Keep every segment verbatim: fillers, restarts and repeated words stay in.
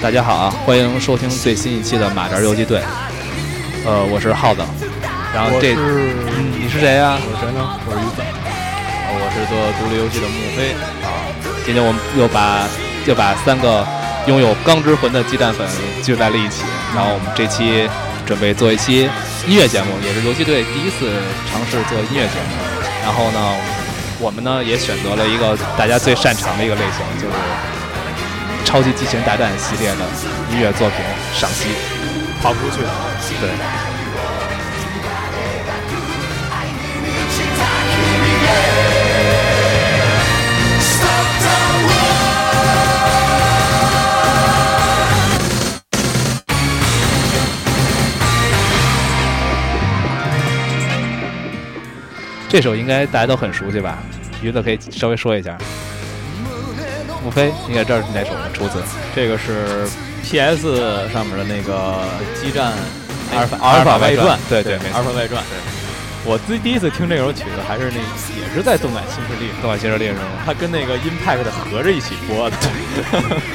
大家好啊，欢迎收听最新一期的马宅游击队。呃，我是浩子，然后这是、嗯、你是谁啊？我是谁呢？我是于子，我是做独立游戏的木飞啊。今天我们又把又把三个拥有钢之魂的鸡蛋粉聚在了一起，然后我们这期准备做一期音乐节目，也是游击队第一次尝试做音乐节目。然后呢，我们呢也选择了一个大家最擅长的一个类型，就是超级机器人大战系列的音乐作品赏析，跑不出去了。对。这首应该大家都很熟悉吧？于子可以稍微说一下。无非应该这是哪首的出自？这个是 P S 上面的那个激战阿尔法阿尔法外传，对对，阿尔法外传。我自己第一次听这首曲子还是那也是在动感新势力，动感新势力是吗？它跟那个 Impact 合着一起播的。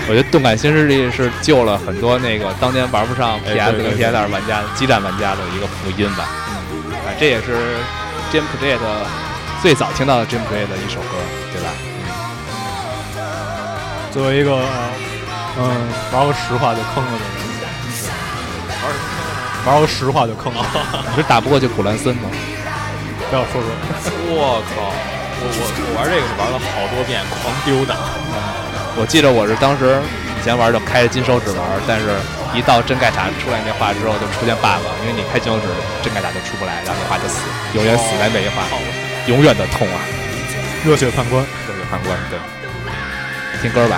我觉得动感新势力是救了很多那个当年玩不上 P S 跟 P S 二 玩家、激战玩家的一个福音吧。嗯，啊，这也是 Jam Project 最早听到的 Jam Project 的一首歌，对吧？作为一个嗯玩过实话就坑了的人，玩过实话就坑了。你是打不过就古兰森吗？不要说说。我靠！我我我玩这个玩了好多遍，狂丢打。嗯，我记得我是当时以前玩就开着金手指玩，但是一到真盖塔出来那话之后就出现 bug， 因为你开金手指真盖塔就出不来，然后那话就死，永远死在每一话，哦，永远的痛啊！热血判官，热血判官，对。听歌吧。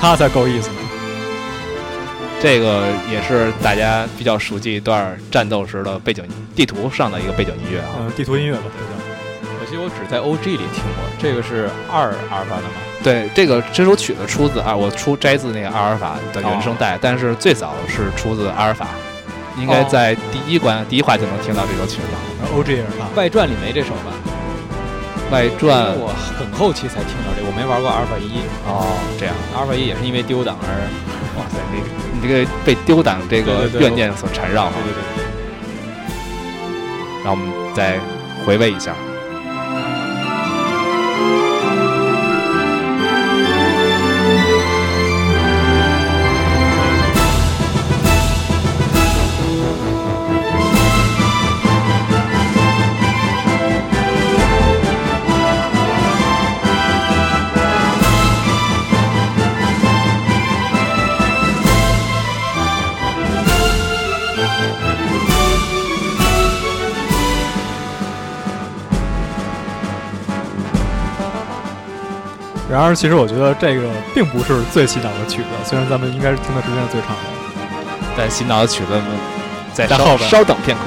他才够意思呢。这个也是大家比较熟悉一段战斗时的背景地图上的一个背景音乐啊，嗯，地图音乐吧。可惜我只在 O G 里听过，这个是二阿尔法的吗？对，这个这首曲子出自啊，我出摘自那个阿尔法的原声带，哦，但是最早是出自阿尔法，应该在第一关，哦，第一话就能听到这首曲子。O G 也是吧？外传里没这首吧？外传我很后期才听到这个，我没玩过阿尔法一哦，这样阿尔法一也是因为丢档而，哇塞，你你这个被丢档这个怨念所缠绕，对对 对, 对, 对，让我们再回味一下。然而，其实我觉得这个并不是最洗脑的曲子，虽然咱们应该是听的时间最长的，但洗脑的曲子们在后边稍等片刻。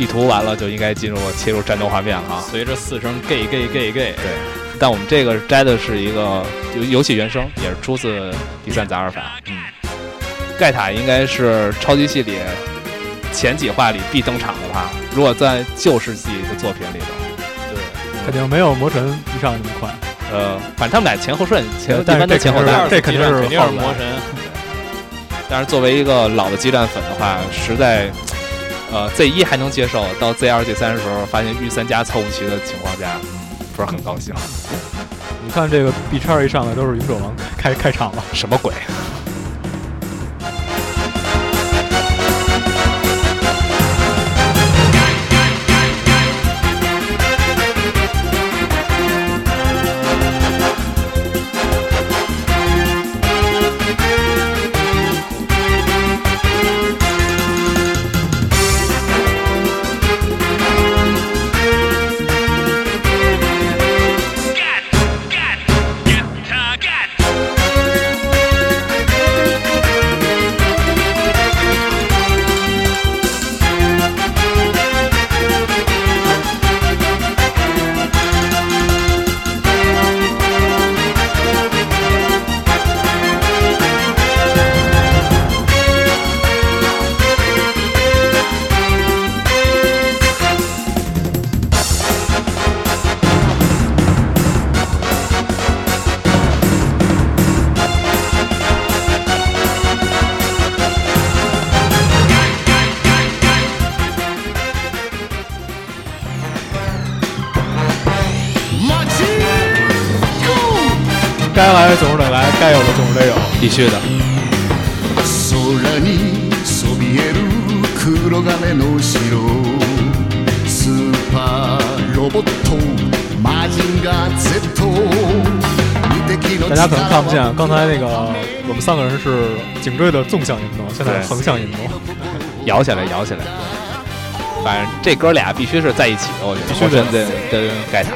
地图完了就应该进入切入战斗画面了，随着四声 gay gay gay gay。 对，但我们这个摘的是一个游戏原声，也是出自第三杂二法。嗯，盖塔应该是超级系里前几话里必登场的吧，如果在旧世纪的作品里头，对，肯定没有魔神以上那么快。呃，反正他们俩前后顺，前一般都前后带，这肯定是魔神。但是作为一个老的激战粉的话，实在，呃 ，Z 一还能接受，到 Z 二、Z 三的时候，发现御三家凑不齐的情况下，不是很高兴。你看这个 B 叉一上来都是勇者王开开场了，什么鬼？该来的总是得来，该有的总是得有，必须的。大家可能看不见，刚才那个我们三个人是颈椎的纵向运动，现在横向运动，摇起来，摇起来。反正这哥俩必须是在一起的，我觉得。必须跟跟盖塔，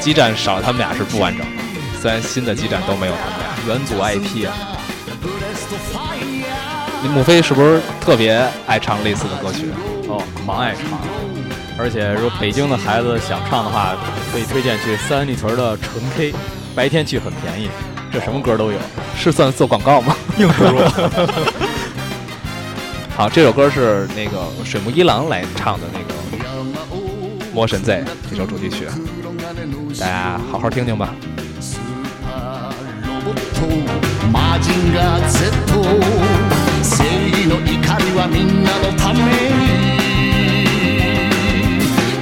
激战少他们俩是不完整的。虽然新的激战都没有他们俩，元祖 I P 啊。你母飞是不是特别爱唱类似的歌曲？哦，蛮爱唱。而且如果北京的孩子想唱的话，可以推荐去三里屯的纯 K， 白天去很便宜，这什么歌都有。是算做广告吗？硬植入。好，这首歌是那个水木一郎来唱的那个《魔神 Z》这首主题曲，大家好好听听吧。マジンガー Z 正義の怒りはみんなのため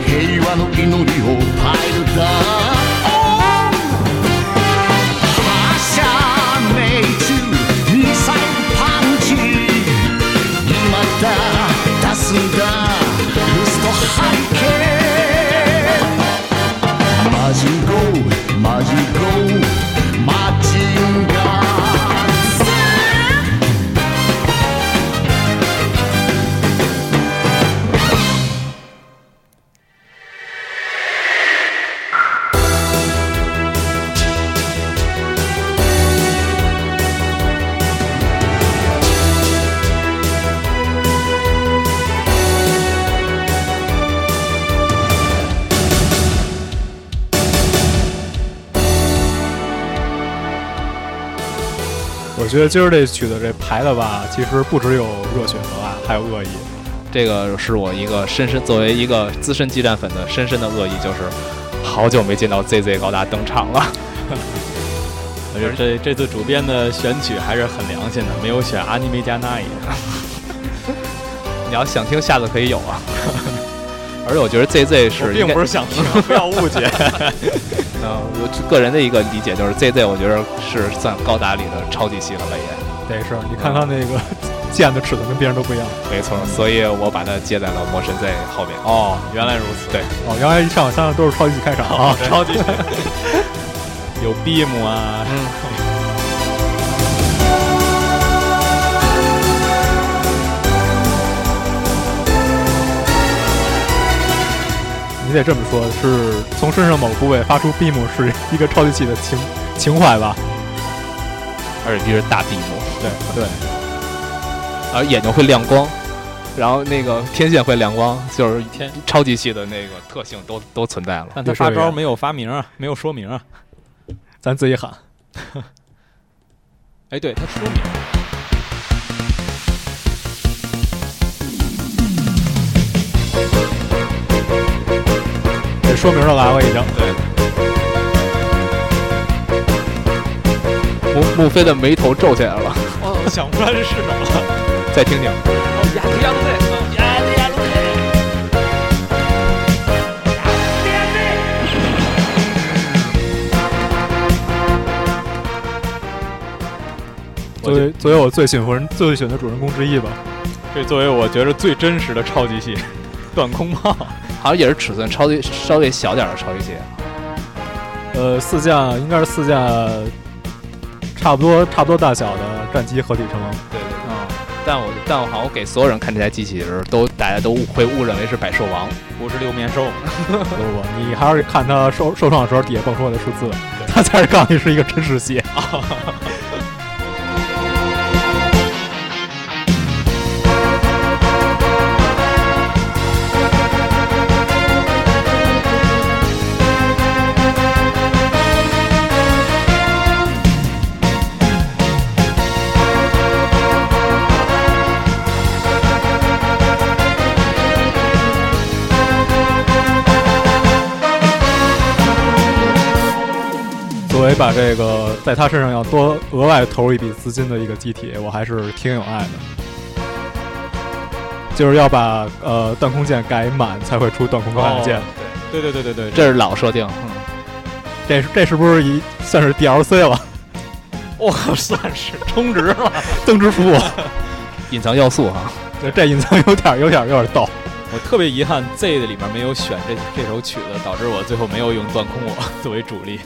平和の祈りをパイルダークラッシャーメイツミサイルパンチ今だ出すんだルスト背景マジンゴーマジンゴーマジンガー Z 我觉得今儿这曲子这排的吧，其实不只有热血和爱，还有恶意。这个是我一个深深作为一个资深激战粉的深深的恶意，就是好久没见到 Z Z 高达登场了。我觉得这这次主编的选曲还是很良心的，没有选阿尼梅加那也。你要想听，下次可以有啊。而且我觉得 Z Z 是，我并不是想听，不要误解。呃，我个人的一个理解就是 ，Z Z 我觉得是算高达里的超级系了吧也。也是，你看看那个剑的尺寸跟别人都不一样。没错，所以我把它接在了魔神 Z 后面。哦，原来如此。对，哦，原来一上三个都是超级开场啊，哦、超级有 B I M 啊。嗯得这么说，是从身上某部位发出 beam 是一个超级系的情情怀吧，而且这是大 beam， 对对，而眼睛会亮光，然后那个天线会亮光，就是天超级系的那个特性都都存在了。但它发招没有发明啊，没有说明啊，咱自己喊。哎，对，它说明。也说明了吧，我已经对。穆穆飞的眉头皱起来了。哦，想不出来这是什么了。再听听。亚迪亚路队，亚迪亚路队。作为作为我最喜欢最喜欢的主人公之一吧，这作为我觉得最真实的超级系。短空炮好像也是尺寸超级稍微小点的超级系，呃，四架应该是四架差不多差不多大小的战机合体成。对对啊、嗯，但我但我好像给所有人看这台机器的时候，都大家都会误认为是百兽王，不是六面兽。不不，你还是看他受受伤的时候底下蹦出来的数字，他才是告诉你是一个真实系。作为把这个在他身上要多额外投入一笔资金的一个机体，我还是挺有爱的，就是要把呃断空舰改满才会出断空高压舰。对对对对对，这是老设定。嗯，这是这是不是一算是 D L C 了？我、哦、算是充值了，增值服务，隐藏要素哈。对，这隐藏有点有点有点逗。我特别遗憾 Z 的里面没有选这这首曲子，导致我最后没有用断空我作为主力。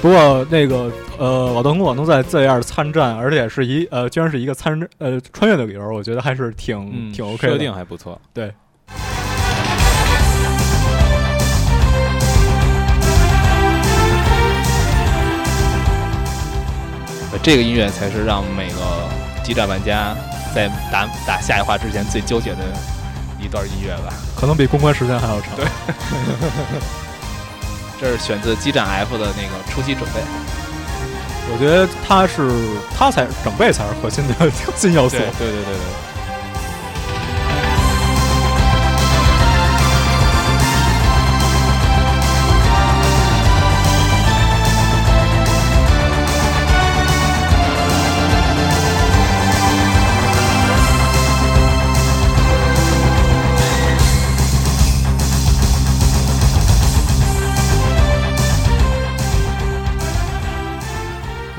不过那个呃，老断空我能在这样参战，而且是一呃，居然是一个参呃穿越的理由，我觉得还是挺、嗯、挺 OK 的，设定还不错。对。这个音乐才是让每个激战玩家在打打下一话之前最纠结的一段音乐吧，可能比公关时间还要长。对。这是选自机战 F 的那个初期准备，我觉得它是它才准备才是核心的核心要素。对对对对。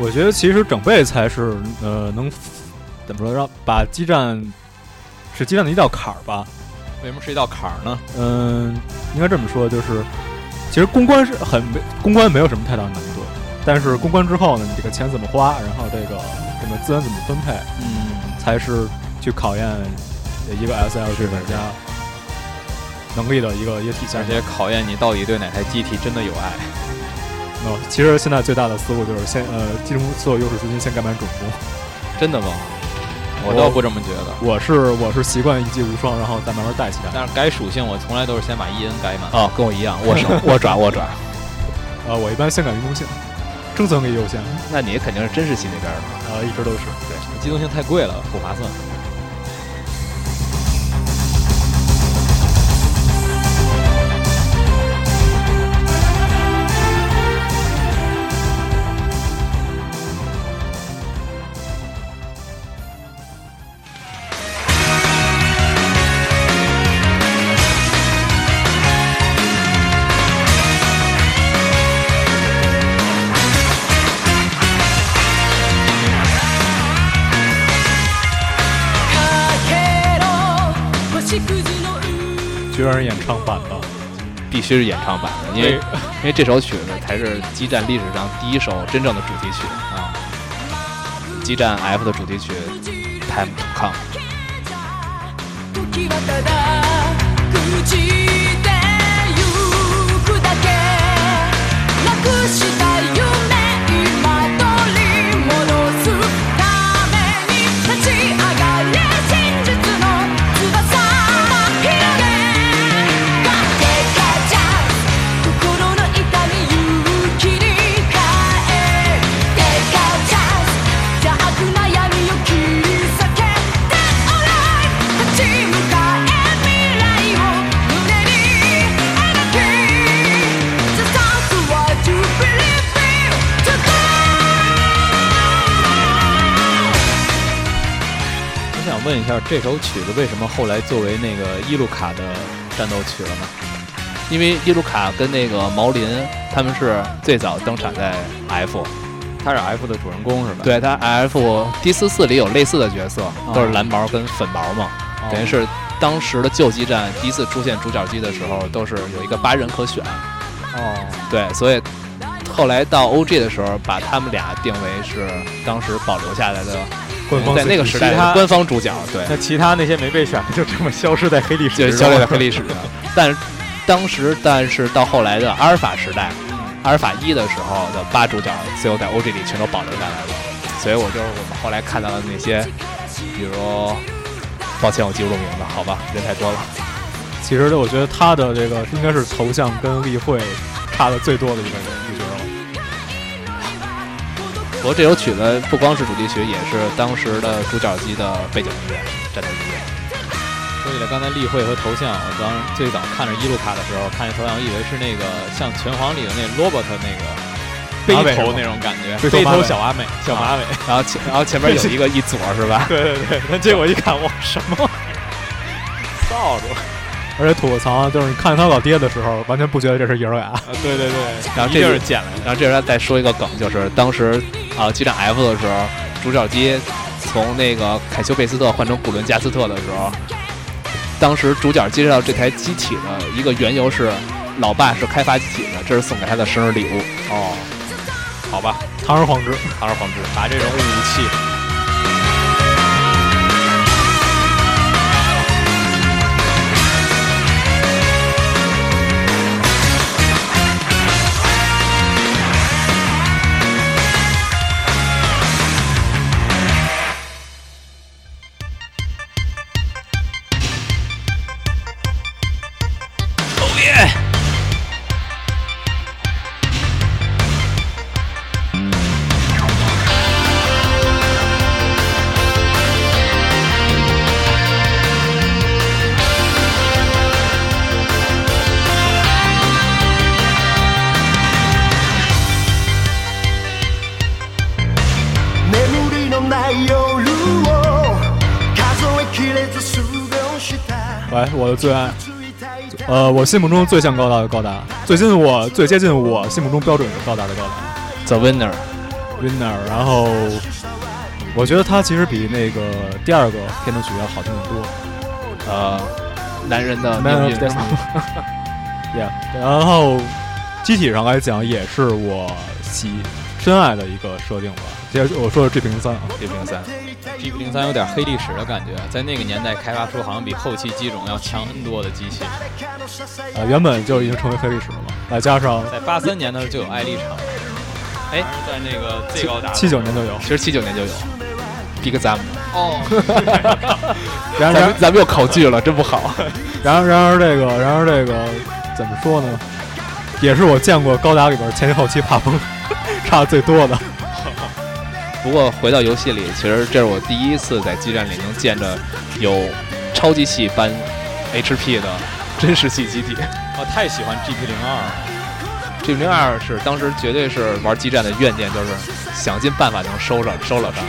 我觉得其实整备才是呃能怎么说让把激战是激战的一道坎儿吧？为什么是一道坎儿呢？嗯、呃，应该这么说，就是其实公关是很公关没有什么太大难度，但是公关之后呢，你这个钱怎么花，然后这个什么资源怎么分配，嗯，才是去考验一个 S L G 玩家能力的一个一个体现，而且考验你到底对哪台机体真的有爱。哦、其实现在最大的思路就是先呃，集中所有优势资金先改满种族。真的吗？我倒不这么觉得。我是我是习惯一技无双，然后再慢慢带起来。但是改属性我从来都是先把 E N 改满。哦，跟我一样，握手握爪握爪。呃，我一般先改移动性，生存力优先。那你肯定是真实系那边的。呃，一直都是。对，机动性太贵了，不划算。居然是演唱版的，必须是演唱版的，因为因为这首曲子才是激战历史上第一首真正的主题曲啊！激战 F 的主题曲 Time to Come。问一下，这首曲子为什么后来作为那个伊路卡的战斗曲了呢？因为伊路卡跟那个毛林他们是最早登场在 F， 他是 F 的主人公是吧？对，他 F 第四四里有类似的角色，都是蓝毛跟粉毛嘛，哦、等于是当时的旧机战第一次出现主角机的时候，都是有一个八人可选。哦，对，所以后来到 O G 的时候，把他们俩定为是当时保留下来的。在那个时代的官方主角，对，那其他那些没被选的就这么消失在黑历史，就消失在黑历史上。但当时，但是到后来的阿尔法时代，阿尔法一的时候的八主角，最后在 O G 里全都保留下来了。所以我就是我们后来看到的那些，比如，抱歉我记不住名字，好吧，人太多了。其实我觉得他的这个应该是头像跟立绘差的最多的一个人。不过这首曲子不光是主题曲，也是当时的主角机的背景音乐、战斗音乐。说起来，刚才立绘和头像，我当时最早看着伊路卡的时候，看见头像以为是那个像拳皇里的那罗伯特那个背头那种感觉，背头小阿美、小马尾，然后前然后前面有一个一左是吧？对对对，那结果一看，哇，什么？扫帚！而且吐个槽，就是你看他老爹的时候，完全不觉得这是爷儿俩。对对对，然后这就是捡来的。然后这边再说一个梗，就是当时啊，机战 F 的时候，主角机从那个凯修贝斯特换成古伦加斯特的时候，当时主角介绍这台机体的一个缘由是，老爸是开发机体的，这是送给他的生日礼物。哦，好吧，堂而皇之，堂而皇之，把这种武器。我的最爱，呃，我心目中最像高达的高达，最近我最接近我心目中标准的高达的高达 ，The Winner，Winner Winner。然后我觉得它其实比那个第二个片头曲要好听很多，呃，男人的命运。yeah， 然后机体上来讲也是我喜深爱的一个设定吧。这我说的 G P 零三啊 ，G P 零三，G P 零三 有点黑历史的感觉，在那个年代开发出好像比后期机种要强 N 多的机器。呃，原本就已经成为黑历史了嘛，再加上在八三年的时候就有爱立场，哎，在那个最高达七九年就有，其实七九年就有 ，Big Zam。哦，然而咱们又考据了，真不好。然而然而这个然而这个怎么说呢？也是我见过高达里边前期后期画风差最多的。不过回到游戏里，其实这是我第一次在机战里能见着有超级系般 H P 的真实系机体。我、哦、太喜欢 G P 零二 G P 零二是当时绝对是玩机战的怨念，就是想尽办法能收了收了它。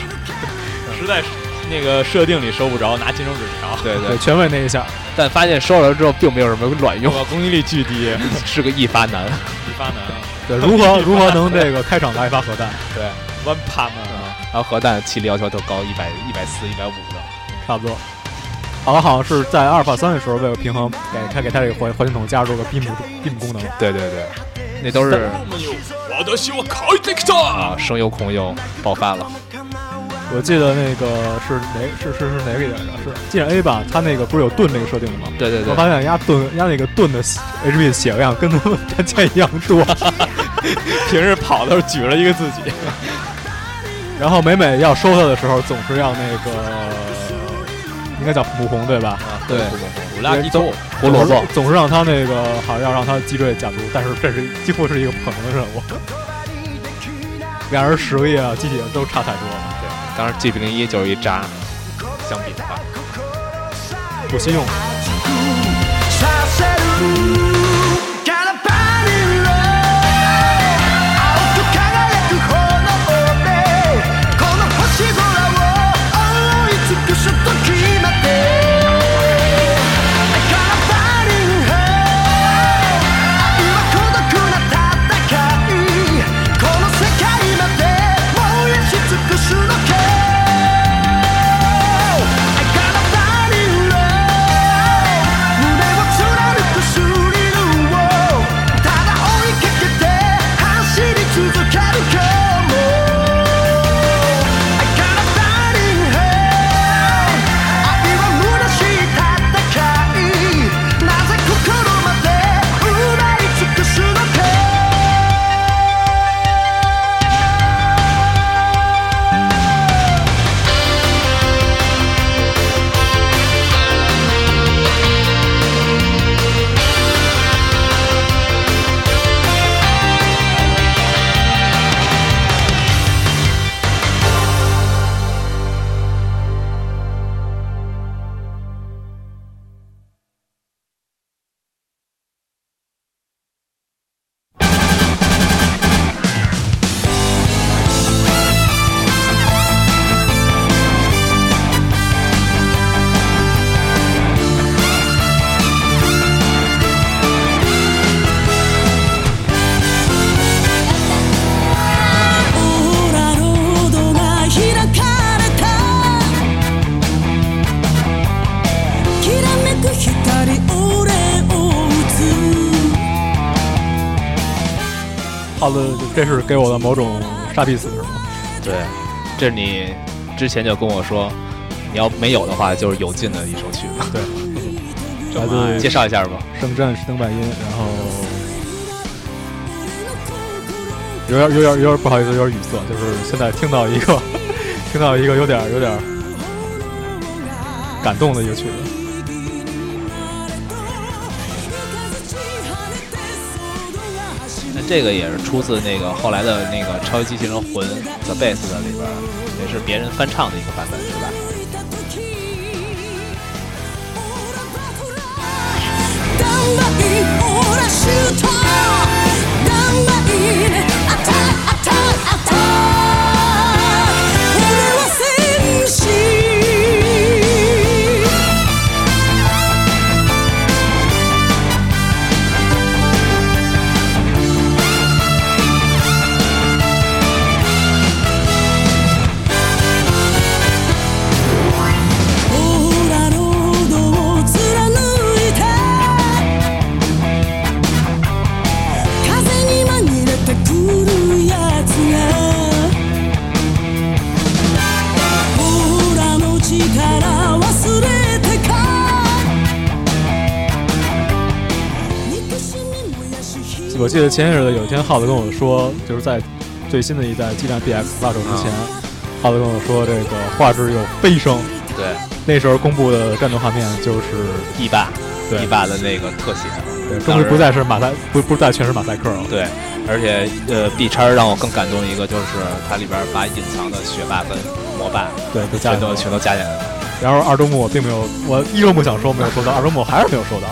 实在是那个设定里收不着，拿金手指条。对对，全问那一下，但发现收了之后并没有什么卵用，攻击力巨低，是个一发难。一发难。对，如何如何能这个开场来一发核弹？对。One pump， 然后核弹气力要求都高，一百、一百四、一百五的，差不多。好像好像是在阿尔法三的时候，为了平衡，给他给他这个环环形筒加入了个 beam beam 功能。对对对，那都是。我的希望卡迪克啊，声优控又爆发了。我记得那个是哪是是是哪个点的？是既然 A 吧，他那个不是有盾这个设定的吗？对对对。我发现压盾压那个盾的 H P 的血量跟他们大家一样多，平时跑的时候举了一个自己。然后每每要收他的时候，总是要那个应该叫母红对吧？啊，对，胡拉鸡豆，胡萝卜，总是让他那个好像要让他脊椎夹住，但是这是几乎是一个不可能的任务。两人实力啊、机体都差太多了。对，当然 G P 零一就是一渣，相比的话，不信用。Should I keep 好的，这是给我的某种杀必死是吗？对，这是你之前就跟我说，你要没有的话就是有劲的一首曲子。对，来自介绍一下吧，圣战是灯白音，然后有点有点有点不好意思，有点语塞，就是现在听到一个听到一个有点有点感动的一个曲子。这个也是出自那个后来的那个《超级机器人魂》The Bass 的里边，也是别人翻唱的一个版本，是吧？我记得前些日子有一天浩子跟我说，就是在最新的一代 G 站 B X 发售之前，浩子跟我说这个画质有飞升。对，那时候公布的战斗画面就是一霸，一霸的那个特写，对，终于不再是马赛，不不再全是马赛克了。对，而且呃 B 叉让我更感动一个就是它里边把隐藏的雪霸跟魔霸对都加都全都加进来了。然后二周目我并没有，我一周目想说没有收到，二周目还是没有收到。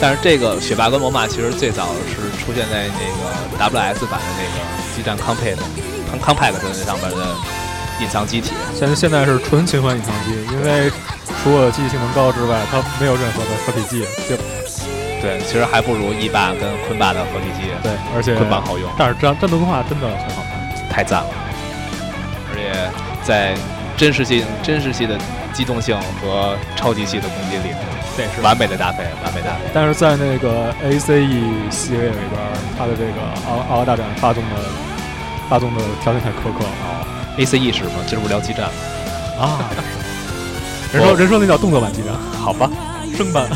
但是这个雪霸跟魔霸其实最早是出现在那个 W S 版的那个激战 Compact Compact 上面的隐藏机体，现在现在是纯情幻隐藏机，因为除了机器性能高之外，它没有任何的合体技。对，其实还不如一霸跟坤霸的合体技。对，而且坤霸好用，但是战战斗动画真的很好看，太赞了。而且在真实性、真实性的机动性和超级系的攻击力。对，是完美的搭配，完美搭配。但是在那个 A C E 系列里边，它的这个奥奥大展发动的发动的条件太苛刻了。哦、A C E 是吗？这是无聊激战啊！人说人说那叫动作版激战，好吧，正版。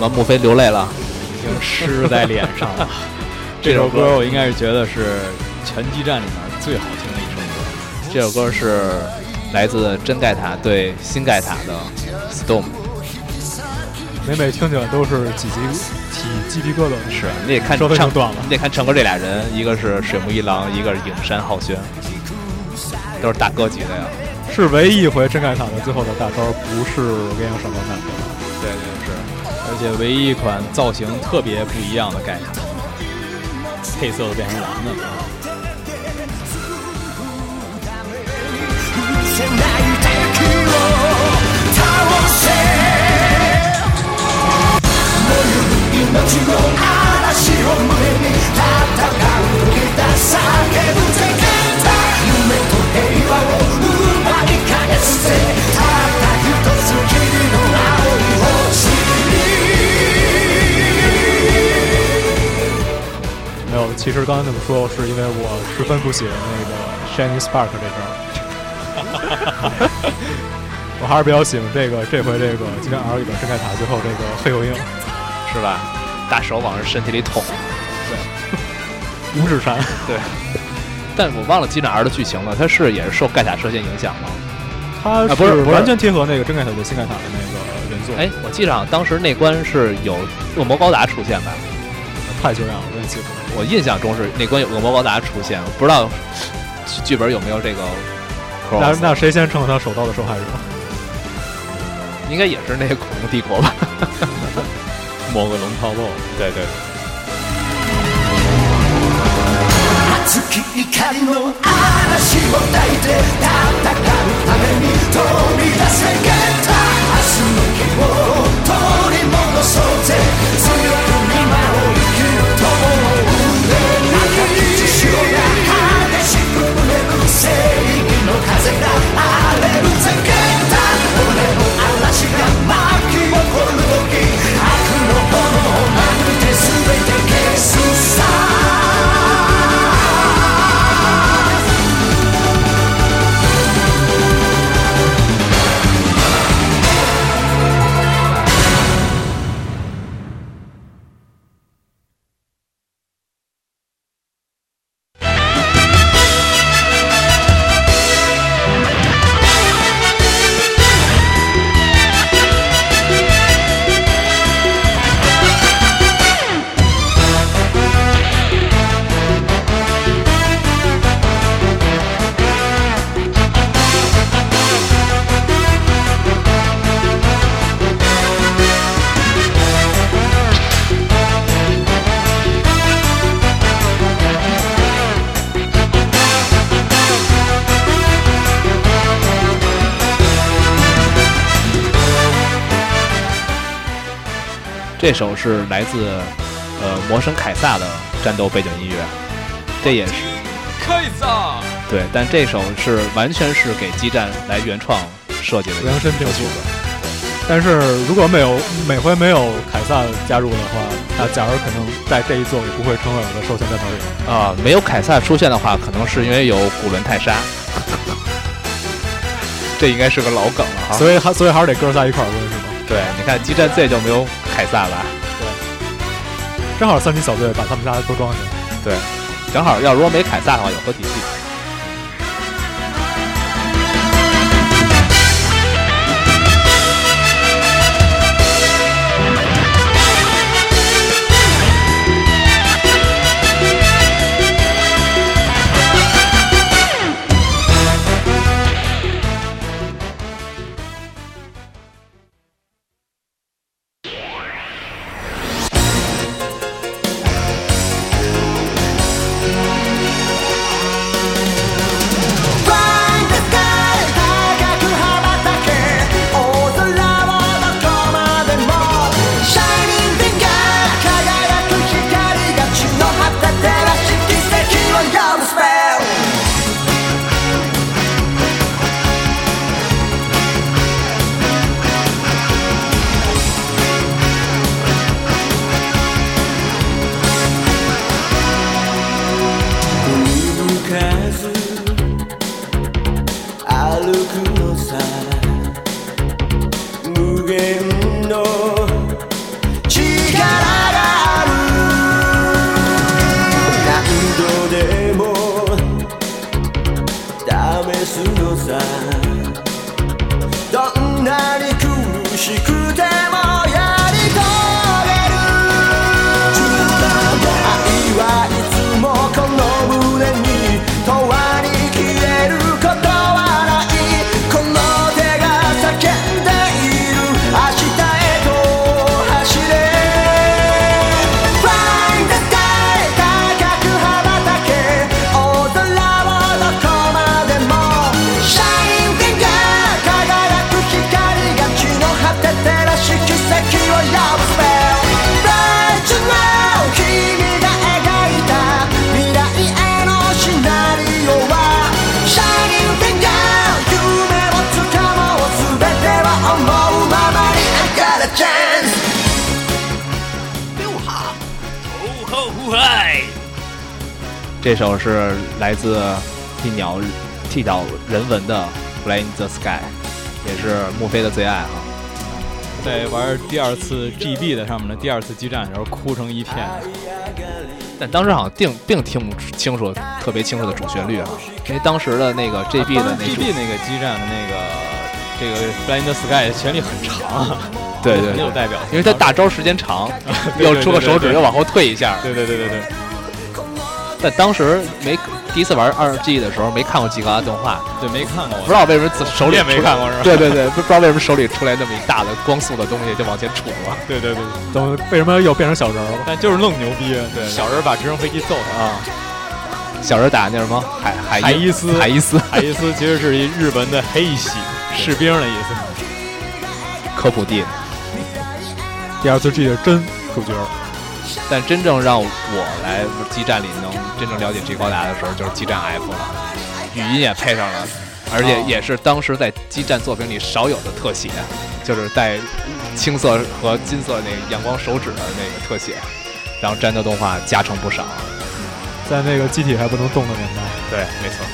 么穆飞流泪了，已经湿在脸上了。这首歌我应该是觉得是拳击战里面最好听的一首歌。这首歌是来自真盖塔对新盖塔的 Storm， 每每听起来都是几级起鸡皮疙瘩。是你得看唱段了，你得看唱歌这俩人，一个是水木一郎，一个是影山浩宣，都是大哥级的呀。是唯一一回真盖塔的最后的大招不是鸳鸯闪光弹，对对是，而且唯一一款造型特别不一样的盖塔，配色都变成蓝的。没有，其实刚才那么说是因为我十分不喜欢那个 Shining Spark 这招，我还是比较喜欢这个这回这个金刚 R 里边真盖塔最后这个黑油鹰，是吧？大手往身体里捅，对，五指禅，对。但我忘了金刚 R 的剧情了，它是也是受盖塔射线影响吗？它是、啊、不是完全贴合那个真盖塔对新盖塔的那个元素？哎，我记得当时那关是有恶魔高达出现吧？太久远了，我记不住。我印象中是那关有恶魔高达出现，不知道剧本有没有这个 Cross。那那谁先成为他手刀的受害者？应该也是那个恐龙帝国吧？某个龙套路，对对。这首是来自呃魔神凯撒的战斗背景音乐，这也是凯撒，对，但这首是完全是给激战来原创设计的量身定做的。但是如果没有每回没有凯撒加入的话，那假如可能在这一座也不会成为我的首选战斗力啊。没有凯撒出现的话，可能是因为有古伦泰莎，这应该是个老梗了哈。所以还所以还是得哥仨一块问是吗？对，你看激战 Z 就没有凯撒吧，对，正好三级小队把他们家都装上，对，正好要如果没凯撒的话有合体系。しくてもやり遂げる愛はいつもこの胸に永遠に消えることはないこの手が叫んでいる明日へと走れ Find the sky 高く羽ばたけ大空をどこまでも Shining が輝く光が地の果て照らし奇跡を呼ぶ Spell Bright to know 君が这首是来自一鸟剃岛人文的 Fly in the Sky， 也是木飞的最爱哈。在玩第二次 G B 的上面的第二次激战的时候哭成一片，但当时好像并并听不清楚特别清楚的主旋律啊，因为当时的那个 G B 的那 G B 那个激战的那个这个 Fly in the Sky 的旋律很长。对对，很有代表，因为他大招时间长，又出个手指又往后退一下。对对对对对。但当时没第一次玩二 G 的时候没看过吉高达动画，对，没看过，不知道为什么手里也没看过是吧？对对对，不知道为什么手里出来那么一大的光速的东西就往前杵了。对对对，懂为什么又变成小人了？但就是愣牛逼，对，小人把直升飞机揍他啊！小人打那什么海海海伊斯海伊斯海伊斯其实是一日文的黑系士兵的意思，科普地。第二次 G 的真主角，但真正让我来激战里能真正了解 G 高达的时候，就是激战 F 了，语音也配上了，而且也是当时在激战作品里少有的特写，就是带青色和金色那个阳光手指的那个特写，然后战斗动画加成不少，在那个机体还不能动的年代，对，没错。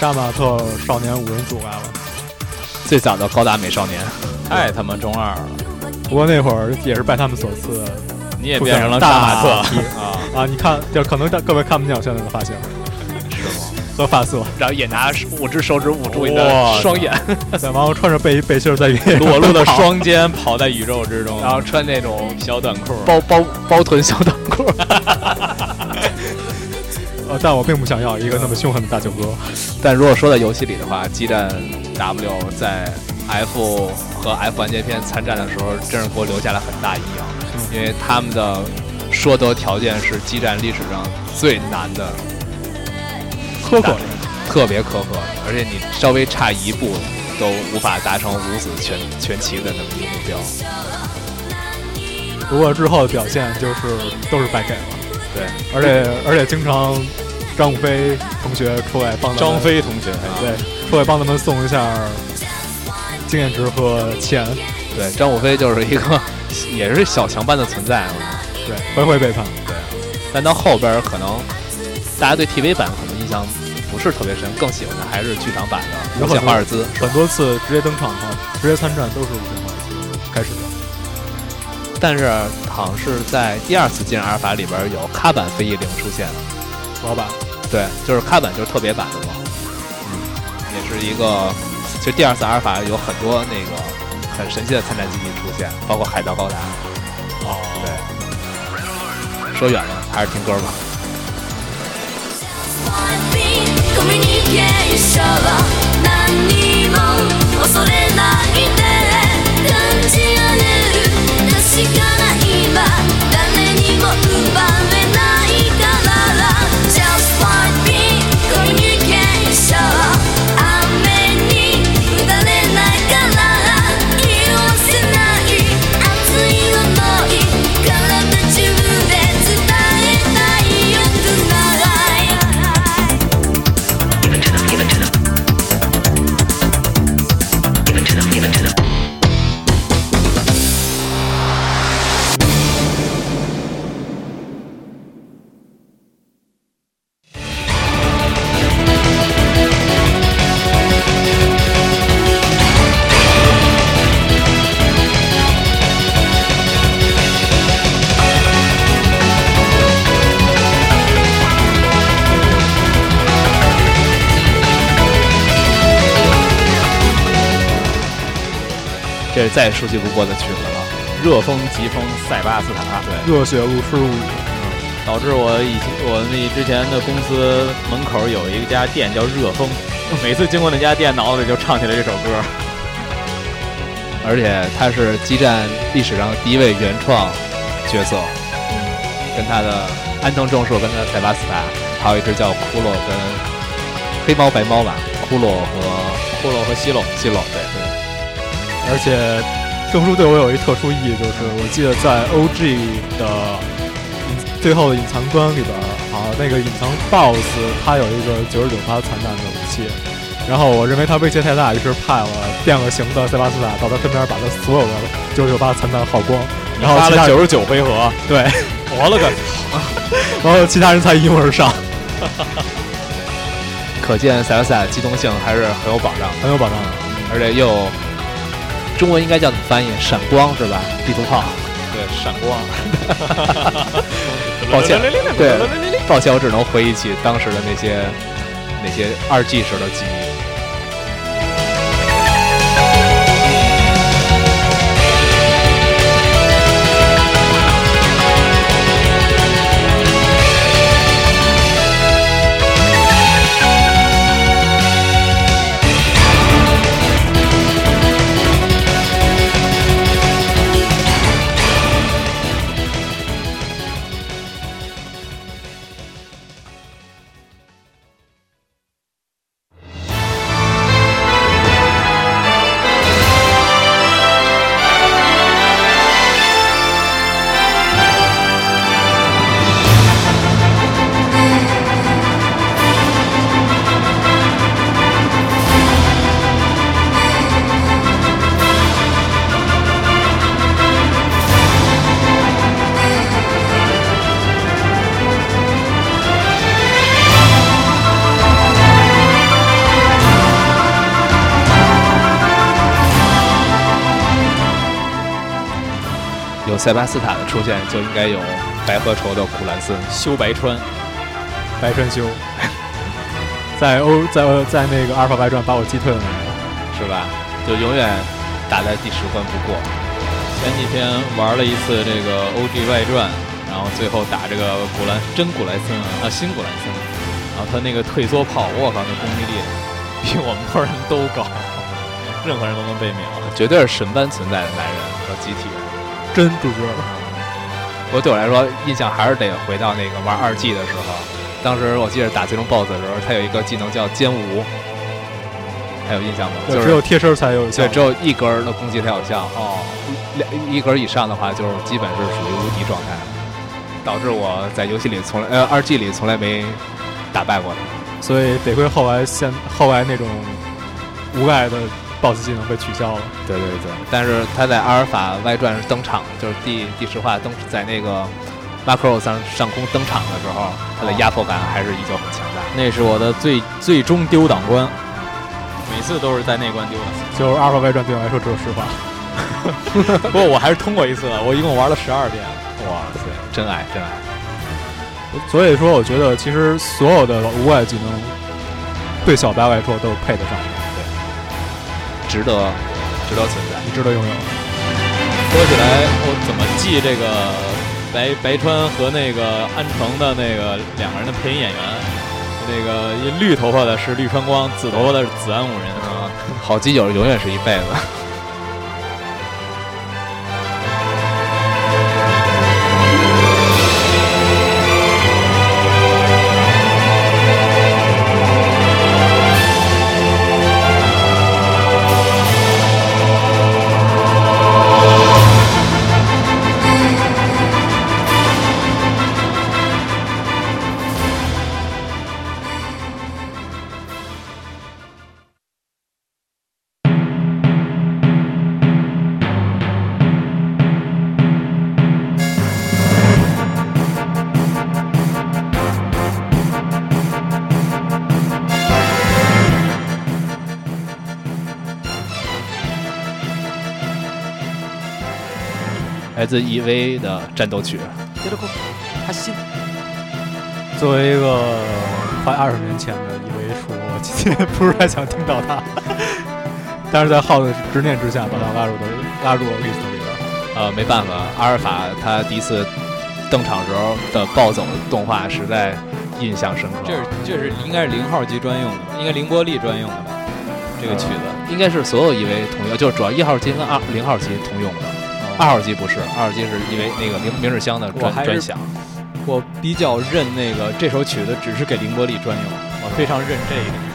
杀马特少年五人组来了，最早的高达美少年，太他妈中二了。不过那会儿也是拜他们所赐，你也变成了大马特啊啊！你看，就可能各位看不见我现在的发型，是吗？和发色，然后也拿五只手指捂住你的双眼，然后穿着背背心在裸露的双肩跑在宇宙之中，然后穿那种小短裤，包包包臀小短裤。呃，但我并不想要一个那么凶狠的大九哥。但如果说到游戏里的话，激战 W 在 F 和 F 完结篇参战的时候，真是给我留下了很大阴影，因为他们的说得条件是激战历史上最难的，苛刻，特别苛刻，而且你稍微差一步都无法达成五子全全齐的那么一个目标。不过之后的表现就是都是败给了。对，而且而且经常张飞同学出来帮他们，张飞同学、啊、对，出来帮他们送一下经验值和钱。对，张武飞就是一个也是小强般的存在，对，回回背叛。对，但到后边可能大家对 T V 版可能印象不是特别深，更喜欢的还是剧场版的无限华尔兹，很多次直接登场的直接参战都是无限华尔兹开始的。但是好像是在第二次进阿尔法里边有卡版飞翼零出现了，老板，对，就是卡版就是特别版的嘛，嗯，也是一个，其实第二次阿尔法有很多那个很神奇的参战基地出现，包括海盗高达。哦，对，说远了，还是听歌吧。確かな今誰にも奪えないから Just one big communication 雨に打たれないから色褪せない熱い想い体中で伝えたいよ Tonight Give it to them, give it to them Give it to them, give it to them这是再熟悉不过的曲子了，热风疾风塞巴斯塔，对，热血如痴如醉，导致我以前我那之前的公司门口有一家店叫热风，每次经过那家店，脑子里就唱起来这首歌。而且他是激战历史上第一位原创角色，嗯、跟他的安藤忠树，跟他的塞巴斯塔，还有一只叫骷髅跟黑猫白猫吧，骷髅和骷髅和西龙，西龙，对。对，而且证书对我有一特殊意义，就是我记得在 O G 的最后的隐藏关里边啊，那个隐藏 BOSS 他有一个九十九发残弹的武器，然后我认为他威胁太大，于是派了变个形的塞巴斯塔到他身边，把他所有的九十九发残弹耗光，然后其他九十九回合，对，活了个，然后其他人才一拥而上。可见塞巴斯塔机动性还是很有保障，很有保障的，而且又有中文应该叫怎么翻译？闪光是吧？地图炮，对，闪光。抱歉，对，抱歉，我只能回忆起当时的那些那些二 G 时的记忆。塞巴斯塔的出现就应该有白鹤愁的苦兰森修白川，白川修，在欧在在那个阿尔法外传把我击退了，是吧？就永远打在第十关不过。前几天玩了一次这个 O G 外传，然后最后打这个古兰真古莱森啊，新古莱森。然后他那个退缩炮，我靠，那攻击力比我们多人都高，任何人都能被秒，绝对是神般存在的男人和机体人，真不知道。我对我来说印象还是得回到那个玩二 G 的时候，当时我记得打最终 BOSS 的时候，他有一个技能叫歼无。还有印象吗？就是只有贴身才有效，对，只有一格的攻击才有效。哦，一格以上的话，就是基本是属于无敌状态，导致我在游戏里从来呃二 G 里从来没打败过他。所以得亏后来现后来那种无盖的 BOSS 技能被取消了。对对对，但是他在阿尔法外传登场，就是第第十话登在那个 Macross 上上空登场的时候，他的压迫感还是依旧很强大。那是我的最最终丢档关。每次都是在那关丢的，就是阿尔法外传对我来说只有十话，不过我还是通过一次了，我一共玩了十二遍。哇塞，真爱真爱！所以说，我觉得其实所有的无碍技能对小白来说都配得上，对，值得值得存在，值得拥有。说起来，我怎么记这个白白川和那个安城的那个两个人的配音演员？那个绿头发的是绿川光，紫头发的是紫安五人啊，好基友永远是一辈子。来自 E V A 的战斗曲。作为一个快二十年前的 E V A 出，我今天不是太想听到它，但是在浩的执念之下，把它拉入的拉入我历史里边。呃，没办法，阿尔法他第一次登场时候的暴走动画实在印象深刻。这是这是应该是零号机专用的，应该凌波丽专用的吧？这个曲子、呃、应该是所有 E V A 通用，就是主要一号机跟二零号机通用的。二号机不是，二号机是因为那个明明日香的专专享。我比较认那个这首曲子只是给凌波丽专用，我非常认这一点。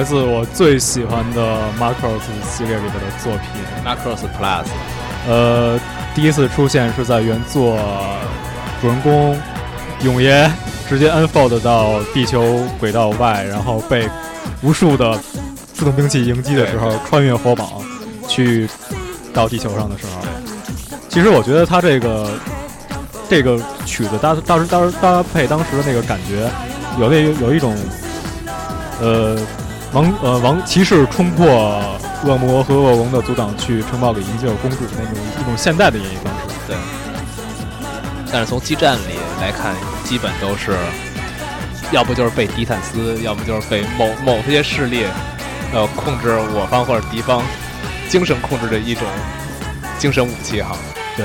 来自我最喜欢的 Macross 系列里边的作品 Macross Plus。 呃，第一次出现是在原作主人公永爷直接 unfold 到地球轨道外，然后被无数的出动兵器迎击的时候，穿越火堡去到地球上的时候。其实我觉得他这个这个曲子搭搭搭搭配当时的那个感觉，有那有一种呃王呃王骑士冲破恶魔和恶龙的阻挡，去城堡里营救公主的那种一种现代的演绎方式。对。但是从激战里来看，基本都是要不就是被迪坦斯，要不就是被某某些势力呃控制我方或者敌方精神控制的一种精神武器哈，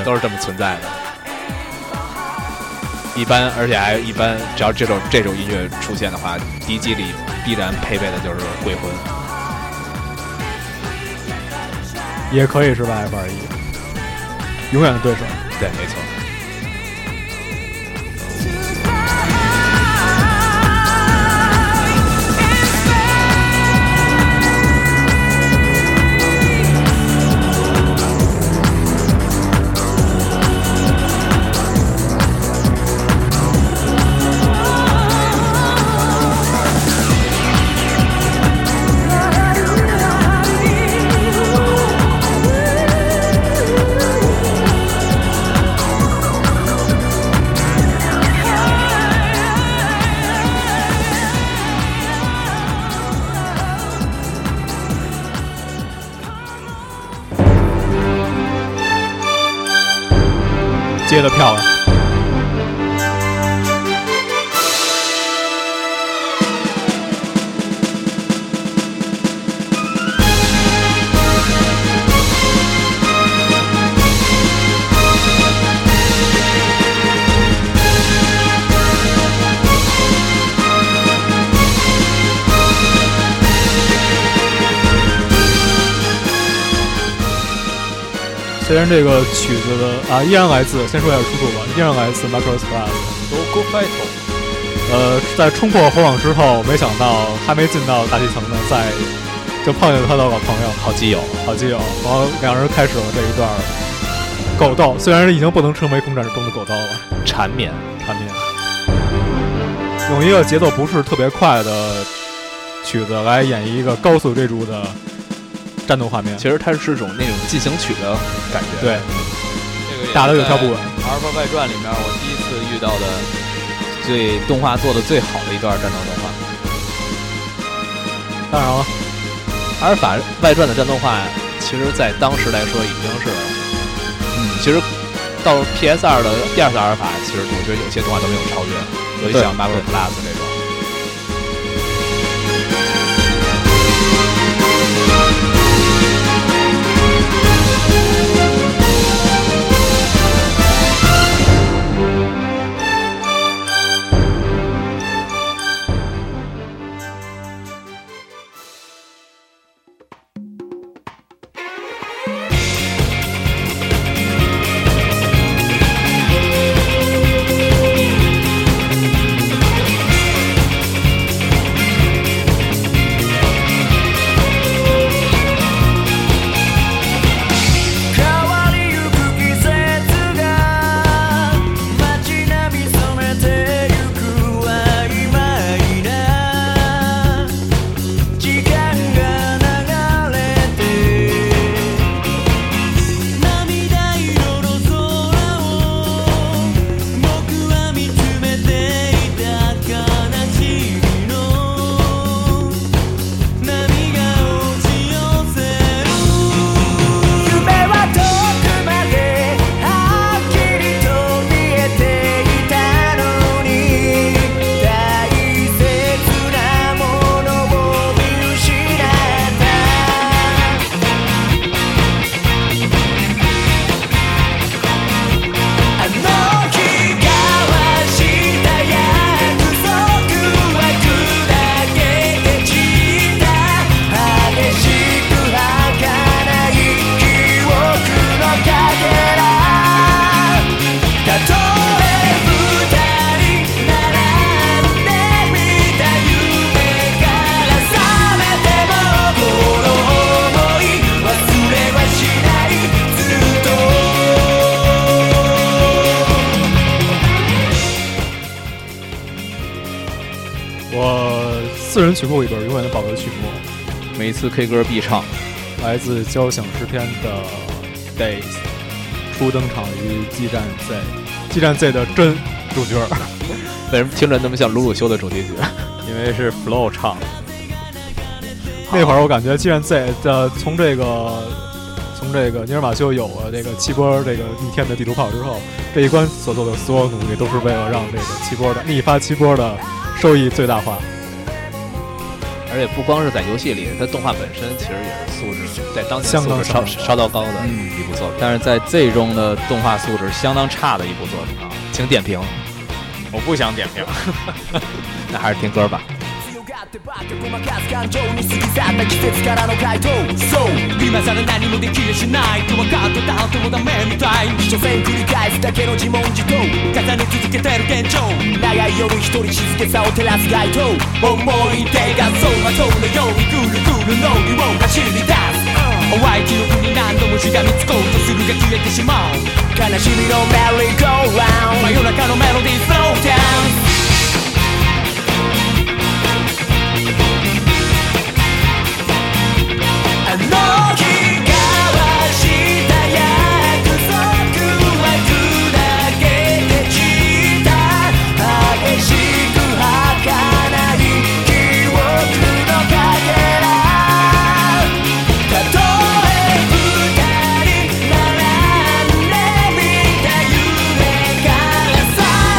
都是这么存在的。一般而且还一般，只要这种这种音乐出现的话，敌机里必然配备的就是鬼魂，也可以是 F 二十一 永远的对手。对，没错。接得漂亮。虽然这个曲子的啊依然来自，先说一下出处吧，依然来自 Macross Plus。呃，在冲破火网之后，没想到还没进到大气层呢，在就碰见他的老朋友，好基友，好基友，然后两人开始了这一段狗斗，虽然已经不能称为空战中的狗斗了，缠绵，缠绵，用一个节奏不是特别快的曲子来演绎一个高速追逐的战斗画面，其实它是种那种进行曲的感觉。对，这个打的有条不紊。阿尔法外传里面，我第一次遇到的最动画做的最好的一段战斗动画。当然了，阿尔法外传的战斗画，其实在当时来说已经是，嗯，其实到 P S 二 的第二次阿尔法，其实我觉得有些动画都没有超越，所以像 Macross Plus 这种。四人曲库里边永远的保留曲目，每次 K 歌必唱，来自交响诗篇的 Days， 初登场于激战 Z， 激战 Z 的真主角。为什么听着那么像鲁鲁修的主题曲？因为是 Flow 唱的。那会儿我感觉激战 Z 的从这个从这个尼尔马修有了这个七波这个逆天的地图炮之后，这一关所做的所有努力都是为了让这个七波的逆发七波的收益最大化。而且不光是在游戏里，它动画本身其实也是素质在当年素质 烧, 烧到高的一部作品、嗯、但是在 Z 中的动画素质相当差的一部作品啊，请点评。我不想点评那还是听歌吧。ごまかす感情に過ぎ去った季節からの回答 So 今更何もできやしないと分かってたってもダメみたい所詮繰り返すだけの自問自答重ね続けてる現状長い夜一人静けさを照らす街灯思い出が走馬灯のようにぐるぐる脳裏を走り出す、uh. 淡い記憶に何度もしがみつこうとするが消えてしまう悲しみのメリーゴーラウンド真夜中のメロディースローダウン「のきがわした約束は砕けてきた」「激しく儚い記憶のかけら」「たとえ二人並んでみた夢から覚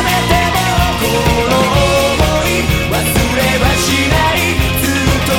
めてもこの想い忘れはしないずっと」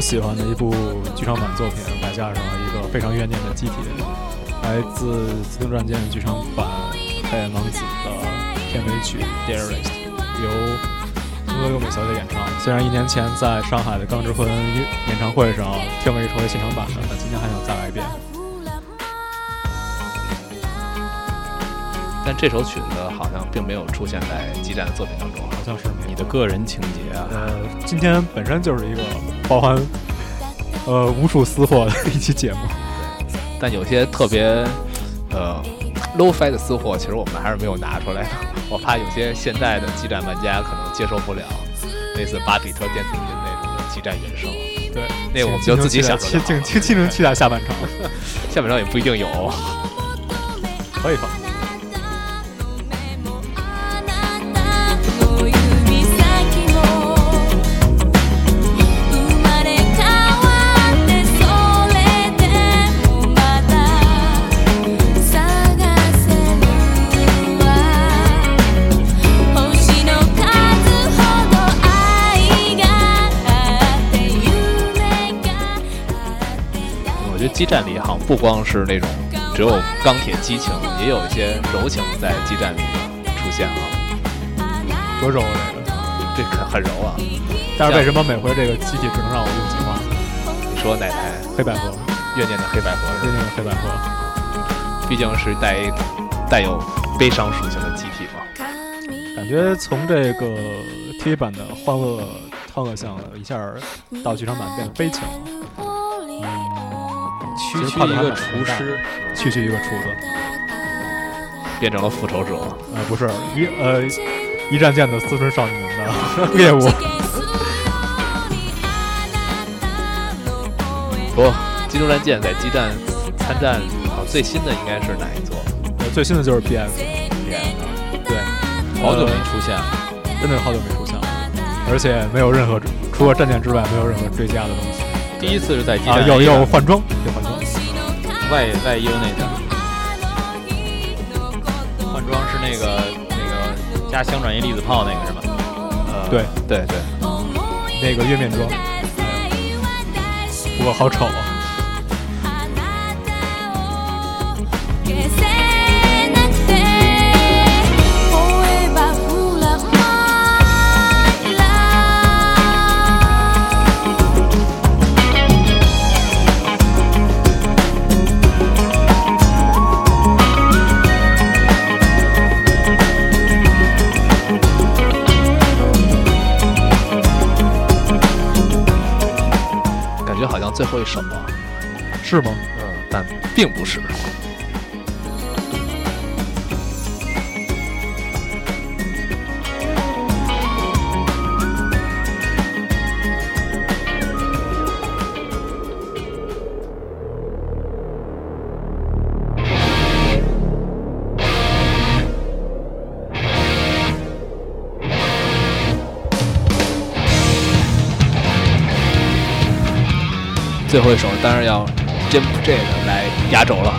喜欢的一部剧场版作品，再加上一个非常怨念的机体，来自《机动战舰》剧场版《太阳王子》的片尾曲《Dearest》，由中国优美小姐演唱。虽然一年前在上海的《钢之魂》演唱会上片尾成为现场版的，但今天还想再来一遍。但这首曲子好像并没有出现在激战的作品当中，好像是你的个人情节啊。呃，今天本身就是一个包含呃无数私货的一期节目，对，但有些特别呃 low-fi 的私货，其实我们还是没有拿出来的。我怕有些现代的激战玩家可能接受不了类似巴比特电子音那种的激战原声，对，那我们就自己想象。请请敬请期待下半场，下半场也不一定有，可以吧？激战里好像不光是那种只有钢铁激情，也有一些柔情在激战里出现啊。多柔这个，这可很柔啊。但是为什么每回这个机体只能让我用几话？你说哪台？黑百合，怨念的黑百合，怨念的黑百合，毕竟是带带有悲伤属性的机体嘛。感觉从这个 T 版的欢乐涛哥像一下到剧场版变得悲情了。区区一个厨师，区区一个厨子，变成了复仇者。呃，不是一呃一战舰的思春少女们的猎物。不、哦，机动战舰在激战参战，好、哦、最新的应该是哪一座？最新的就是 B S。B S 对，好久没出现了、呃，真的好久没出现了，而且没有任何除了战舰之外，没有任何追加的东西。第一次是在激战、啊，要要换装，要换装，外外衣那个换装是那个那个加相转一粒子炮那个是吧？呃，对对对，那个月面装，不过好丑啊！最后一首吗？是吗？嗯，但并不是。最后一首当然要 Jam Project 来压轴了。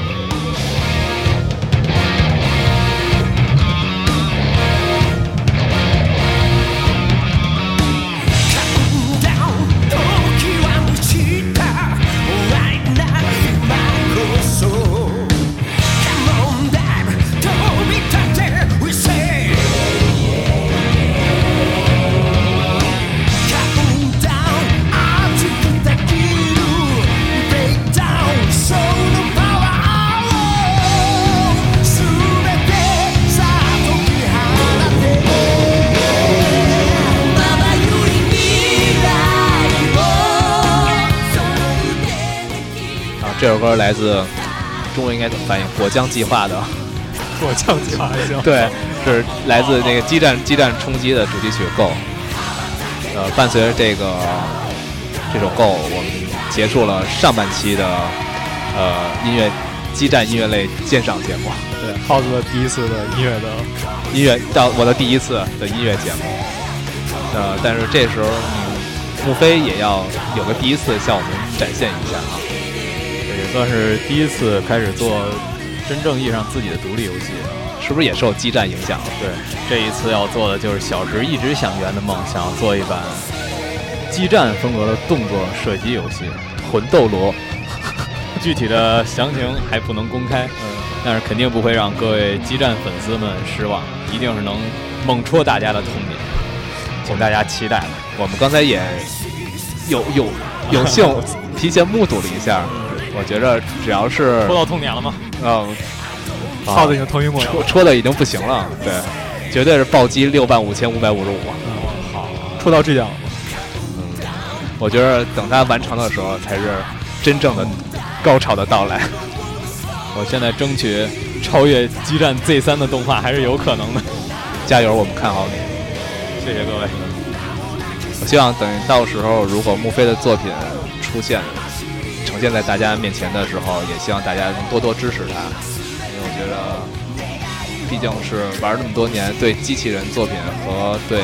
这首歌来自中文应该怎么翻译？火将计划的火将计划对，是来自那个激战激战冲击的主题曲 Go。 呃，伴随着这个这首 Go 我们结束了上半期的呃音乐激战音乐类鉴赏节目。对，浩子的第一次的音乐的音乐到我的第一次的音乐节目。呃，但是这时候慕飞也要有个第一次向我们展现一下啊，算是第一次开始做真正意义上自己的独立游戏，是不是也受激战影响了？对，这一次要做的就是小时一直想圆的梦，想要做一版激战风格的动作射击游戏《魂斗罗》具体的详情还不能公开、嗯、但是肯定不会让各位激战粉丝们失望，一定是能猛戳大家的痛点，请大家期待。我们刚才也有有有幸提前目睹了一下我觉着只要是戳到痛点了吗？嗯，耗子已经头晕过了，戳的已经不行了。对，绝对是暴击六万五千五百五十五。好，戳到这样了。嗯，我觉着等它完成的时候，才是真正的高潮的到来。我现在争取超越《激战 Z 三》的动画还是有可能的。加油，我们看好你。谢谢各位。我希望等到时候，如果慕飞的作品出现，呈现在大家面前的时候，也希望大家能多多支持他，因为我觉得毕竟是玩那么多年，对机器人作品和对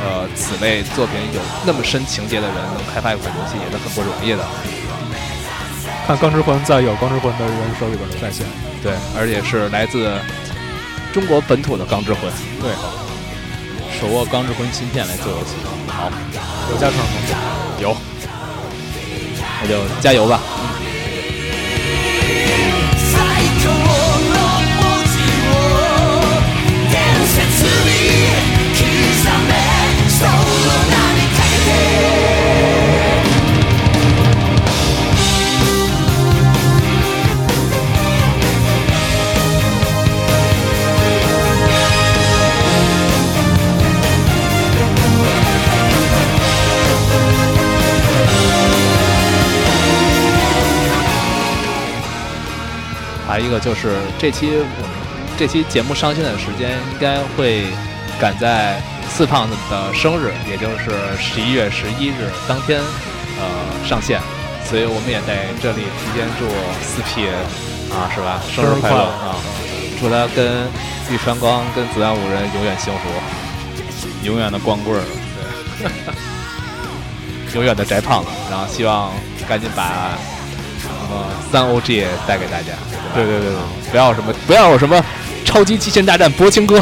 呃此类作品有那么深情节的人，能开发一款游戏也是很不容易的。看钢之魂在有钢之魂的人手里边在线，对，而且是来自中国本土的钢之魂，对，手握钢之魂芯片来做游戏，好，有加成吗？有。那就加油吧。嗯。一个就是这期我们这期节目上线的时间应该会赶在四胖子的生日，也就是十一月十一日当天呃上线，所以我们也在这里提前祝四 P 啊是吧生日快乐啊，祝他跟玉川光跟子弹五人永远幸福，永远的光棍儿，对，永远的宅胖子，然后希望赶紧把三 O G 带给大家，对对对对，不要什么不要有什么超级极限大战薄情哥。